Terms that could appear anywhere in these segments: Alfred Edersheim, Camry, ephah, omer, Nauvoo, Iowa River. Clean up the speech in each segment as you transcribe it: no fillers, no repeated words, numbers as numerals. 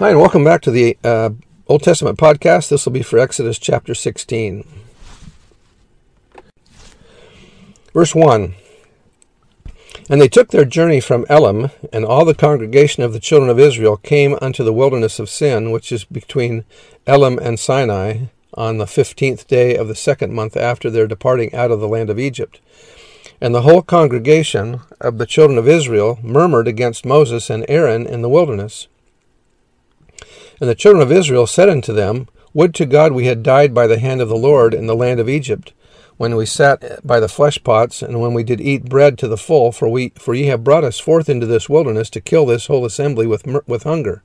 Hi, and welcome back to the Old Testament podcast. This will be for Exodus chapter 16. Verse 1. And they took their journey from Elim, and all the congregation of the children of Israel came unto the wilderness of Sin, which is between Elim and Sinai, on the 15th day of the second month after their departing out of the land of Egypt. And the whole congregation of the children of Israel murmured against Moses and Aaron in the wilderness. And the children of Israel said unto them, Would to God we had died by the hand of the Lord in the land of Egypt, when we sat by the flesh pots, and when we did eat bread to the full, for ye have brought us forth into this wilderness to kill this whole assembly with hunger.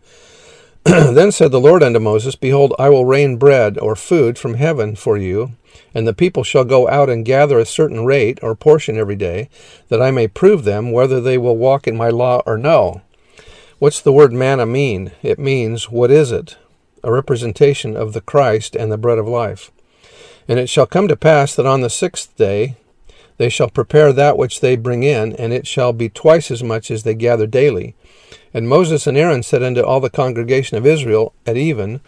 Then said the Lord unto Moses, Behold, I will rain bread, or food, from heaven for you, and the people shall go out and gather a certain rate, or portion every day, that I may prove them whether they will walk in my law or no. What's the word manna mean? It means, what is it? A representation of the Christ and the bread of life. And it shall come to pass that on the sixth day they shall prepare that which they bring in, and it shall be twice as much as they gather daily. And Moses and Aaron said unto all the congregation of Israel at even,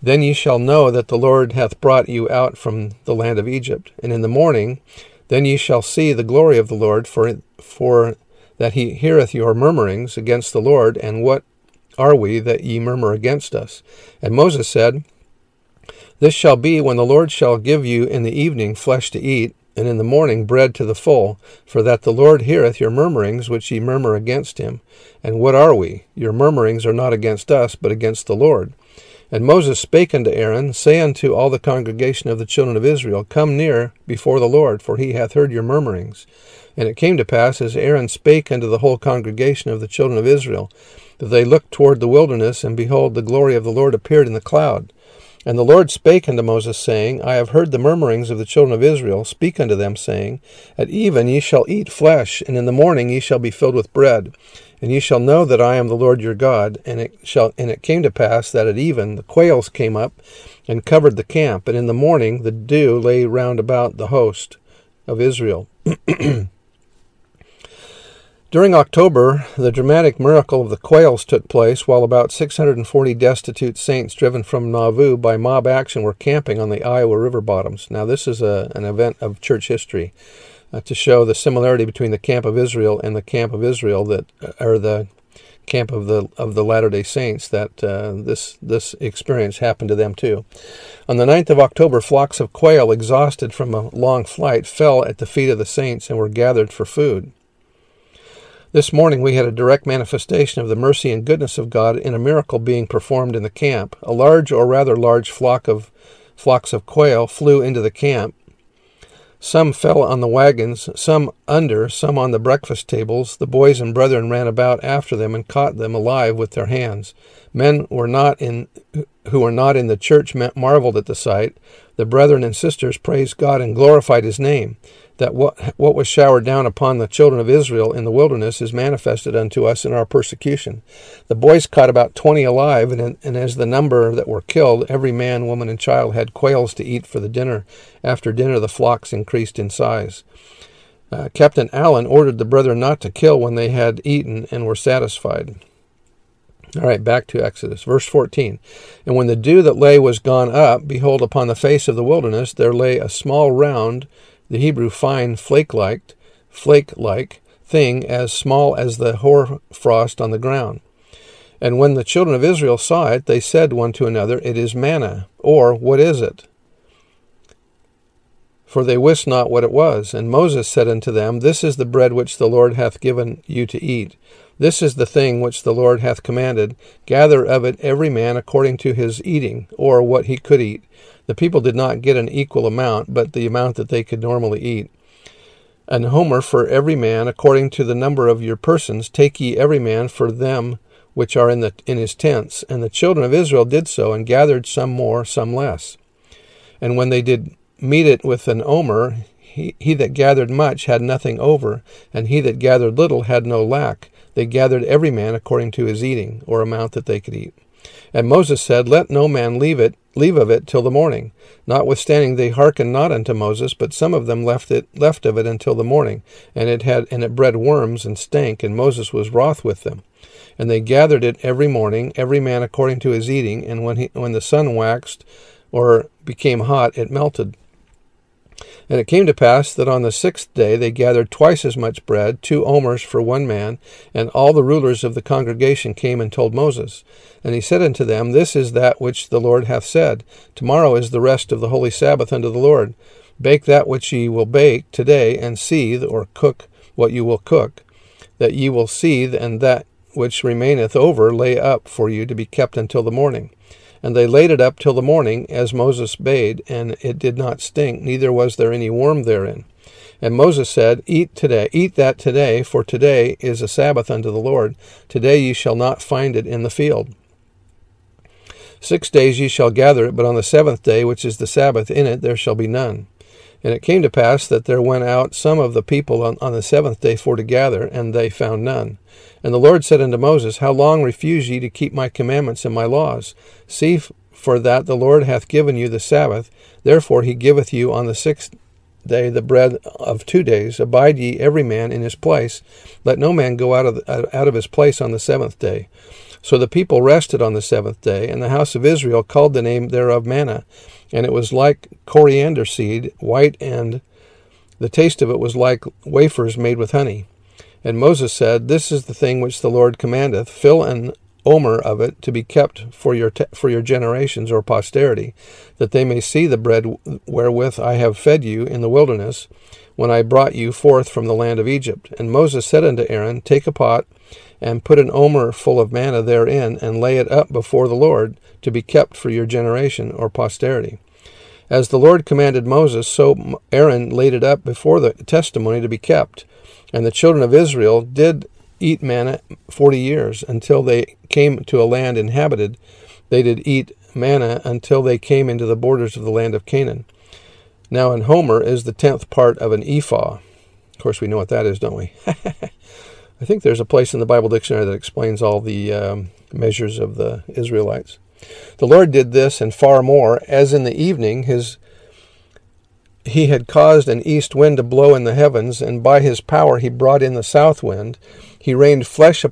Then ye shall know that the Lord hath brought you out from the land of Egypt. And in the morning, then ye shall see the glory of the Lord, for that he heareth your murmurings against the Lord, and what are we that ye murmur against us? And Moses said, This shall be when the Lord shall give you in the evening flesh to eat, and in the morning bread to the full, for that the Lord heareth your murmurings which ye murmur against him. And what are we? Your murmurings are not against us, but against the Lord. And Moses spake unto Aaron, Say unto all the congregation of the children of Israel, Come near before the Lord, for he hath heard your murmurings. And it came to pass, as Aaron spake unto the whole congregation of the children of Israel, that they looked toward the wilderness, and behold, the glory of the Lord appeared in the cloud. And the Lord spake unto Moses, saying, I have heard the murmurings of the children of Israel. Speak unto them, saying, At even ye shall eat flesh, and in the morning ye shall be filled with bread. And ye shall know that I am the Lord your God. And it came to pass that at even the quails came up and covered the camp, and in the morning the dew lay round about the host of Israel. During October, the dramatic miracle of the quails took place while about 640 destitute saints driven from Nauvoo by mob action were camping on the Iowa River bottoms. Now, this is an event of church history to show the similarity between the camp of Israel and the camp of Israel that, or the camp of the Latter-day Saints, that this experience happened to them too. On the 9th of October, flocks of quail, exhausted from a long flight, fell at the feet of the saints and were gathered for food. This morning we had a direct manifestation of the mercy and goodness of God in a miracle being performed in the camp. A large, or rather large, flocks of quail flew into the camp. Some fell on the wagons, some under, some on the breakfast tables. The boys and brethren ran about after them and caught them alive with their hands. Men who were not in the church marveled at the sight. The brethren and sisters praised God and glorified His name. That what was showered down upon the children of Israel in the wilderness is manifested unto us in our persecution. The boys caught about 20 alive, and as the number that were killed, every man, woman, and child had quails to eat for the dinner. After dinner, the flocks increased in size. Captain Allen ordered the brethren not to kill when they had eaten and were satisfied. All right, back to Exodus. Verse 14. And when the dew that lay was gone up, behold, upon the face of the wilderness there lay a small round, the Hebrew fine, flake-like thing, as small as the hoarfrost on the ground. And when the children of Israel saw it, they said one to another, It is manna, or what is it? For they wist not what it was. And Moses said unto them, This is the bread which the Lord hath given you to eat. This is the thing which the Lord hath commanded. Gather of it every man according to his eating, or what he could eat. The people did not get an equal amount, but the amount that they could normally eat. An homer for every man, according to the number of your persons, take ye every man for them which are in his tents. And the children of Israel did so, and gathered some more, some less. And when they did meet it with an omer, he that gathered much had nothing over, and he that gathered little had no lack. They gathered every man according to his eating, or amount that they could eat. And Moses said, Let no man leave of it till the morning. Notwithstanding they hearkened not unto Moses, but some of them left of it until the morning, and it bred worms and stank, and Moses was wroth with them. And they gathered it every morning, every man according to his eating, and when the sun waxed or became hot, it melted. And it came to pass that on the sixth day they gathered twice as much bread, 2 omers for one man. And all the rulers of the congregation came and told Moses. And he said unto them, This is that which the Lord hath said. Tomorrow is the rest of the holy Sabbath unto the Lord. Bake that which ye will bake today, and seethe, or cook what ye will cook, that ye will seethe, and that which remaineth over lay up for you to be kept until the morning. And they laid it up till the morning, as Moses bade, and it did not stink, neither was there any worm therein. And Moses said, Eat that today, for today is a Sabbath unto the Lord. Today ye shall not find it in the field. 6 days ye shall gather it, but on the seventh day, which is the Sabbath, in it there shall be none. And it came to pass that there went out some of the people on the seventh day for to gather, and they found none. And the Lord said unto Moses, How long refuse ye to keep my commandments and my laws? See, for that the Lord hath given you the Sabbath, therefore he giveth you on the sixth day the bread of 2 days. Abide ye every man in his place. Let no man go out of his place on the seventh day. So the people rested on the seventh day, and the house of Israel called the name thereof manna. And it was like coriander seed, white, and the taste of it was like wafers made with honey. And Moses said, This is the thing which the Lord commandeth. Fill an omer of it to be kept for your generations, or posterity, that they may see the bread wherewith I have fed you in the wilderness, when I brought you forth from the land of Egypt. And Moses said unto Aaron, Take a pot, and put an omer full of manna therein, and lay it up before the Lord, to be kept for your generation, or posterity. As the Lord commanded Moses, so Aaron laid it up before the testimony to be kept. And the children of Israel did eat manna 40 years, until they came to a land inhabited. They did eat manna until they came into the borders of the land of Canaan. Now an homer is the 10th part of an ephah. Of course, we know what that is, don't we? I think there's a place in the Bible dictionary that explains all the measures of the Israelites. The Lord did this and far more, as in the evening he had caused an east wind to blow in the heavens, and by his power he brought in the south wind. He rained flesh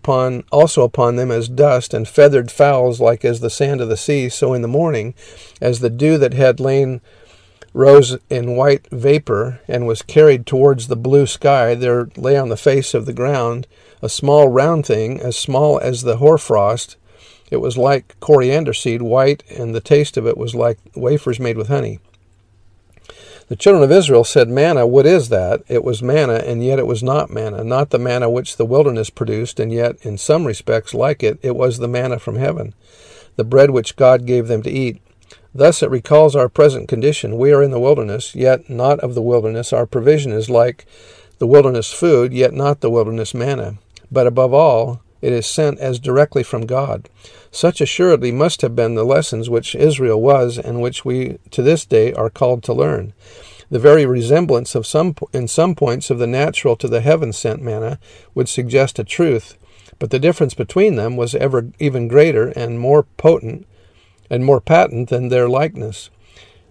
also upon them as dust, and feathered fowls like as the sand of the sea. So in the morning, as the dew that had lain rose in white vapor and was carried towards the blue sky, there lay on the face of the ground a small round thing, as small as the hoarfrost. It was like coriander seed, white, and the taste of it was like wafers made with honey. The children of Israel said, Manna, what is that? It was manna, and yet it was not manna, not the manna which the wilderness produced, and yet, in some respects like it, it was the manna from heaven, the bread which God gave them to eat. Thus it recalls our present condition. We are in the wilderness, yet not of the wilderness. Our provision is like the wilderness food, yet not the wilderness manna. But above all, it is sent as directly from God. Such assuredly must have been the lessons which Israel was, and which we to this day are called to learn. The very resemblance of in some points of the natural to the heaven-sent manna would suggest a truth, but the difference between them was even greater and more patent than their likeness.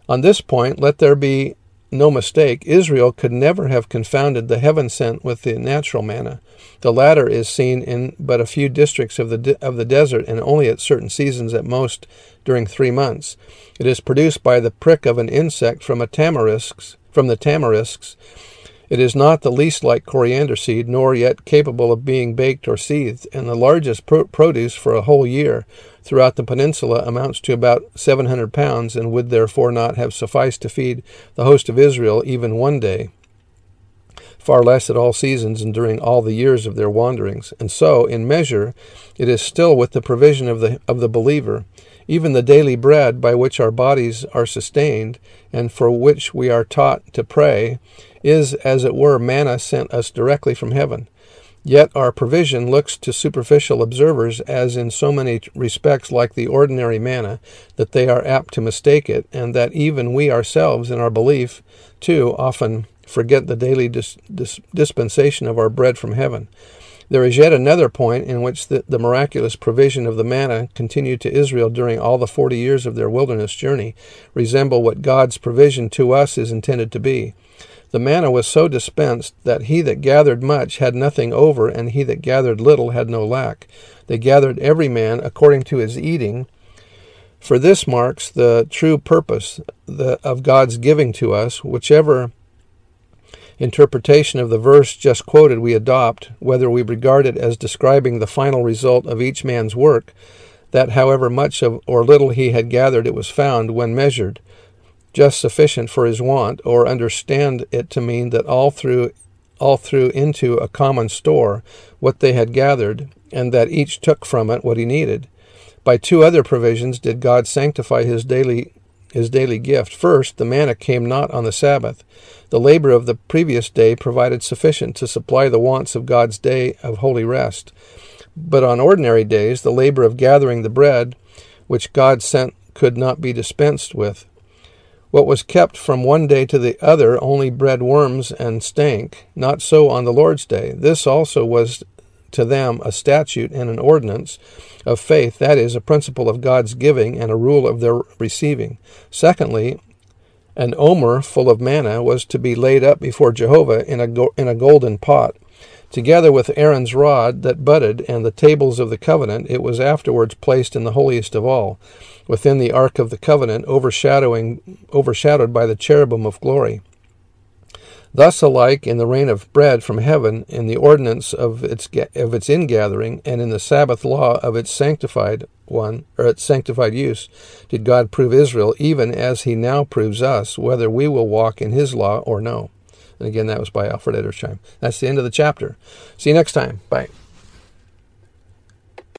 On this point, let there be no mistake, Israel could never have confounded the heaven-sent with the natural manna. The latter is seen in but a few districts of the desert, and only at certain seasons, at most during 3 months. It is produced by the prick of an insect from the tamarisks. It is not the least like coriander seed, nor yet capable of being baked or seethed, and the largest produce for a whole year throughout the peninsula amounts to about 700 pounds, and would therefore not have sufficed to feed the host of Israel even one day, far less at all seasons and during all the years of their wanderings. And so, in measure, it is still with the provision of the believer. Even the daily bread by which our bodies are sustained, and for which we are taught to pray, is, as it were, manna sent us directly from heaven. Yet our provision looks to superficial observers as in so many respects like the ordinary manna, that they are apt to mistake it, and that even we ourselves in our belief, too, often forget the daily dispensation of our bread from heaven. There is yet another point in which the miraculous provision of the manna continued to Israel during all the 40 years of their wilderness journey resemble what God's provision to us is intended to be. The manna was so dispensed that he that gathered much had nothing over, and he that gathered little had no lack. They gathered every man according to his eating. For this marks the true purpose of God's giving to us, whichever interpretation of the verse just quoted we adopt, whether we regard it as describing the final result of each man's work, that however much of or little he had gathered, it was found, when measured, just sufficient for his want, or understand it to mean that all threw into a common store what they had gathered, and that each took from it what he needed. By two other provisions did God sanctify his daily gift. First, the manna came not on the Sabbath. The labor of the previous day provided sufficient to supply the wants of God's day of holy rest. But on ordinary days, the labor of gathering the bread, which God sent, could not be dispensed with. What was kept from one day to the other only bred worms and stank. Not so on the Lord's day. This also was to them a statute and an ordinance of faith, that is, a principle of God's giving and a rule of their receiving. Secondly, an omer full of manna was to be laid up before Jehovah in a golden pot. Together with Aaron's rod that budded and the tables of the covenant, it was afterwards placed in the holiest of all, within the ark of the covenant, overshadowed by the cherubim of glory. Thus alike in the rain of bread from heaven, in the ordinance of its ingathering, and in the Sabbath law of its sanctified use, did God prove Israel, even as he now proves us, whether we will walk in his law or no. And again, that was by Alfred Edersheim. That's the end of the chapter. See you next time. Bye.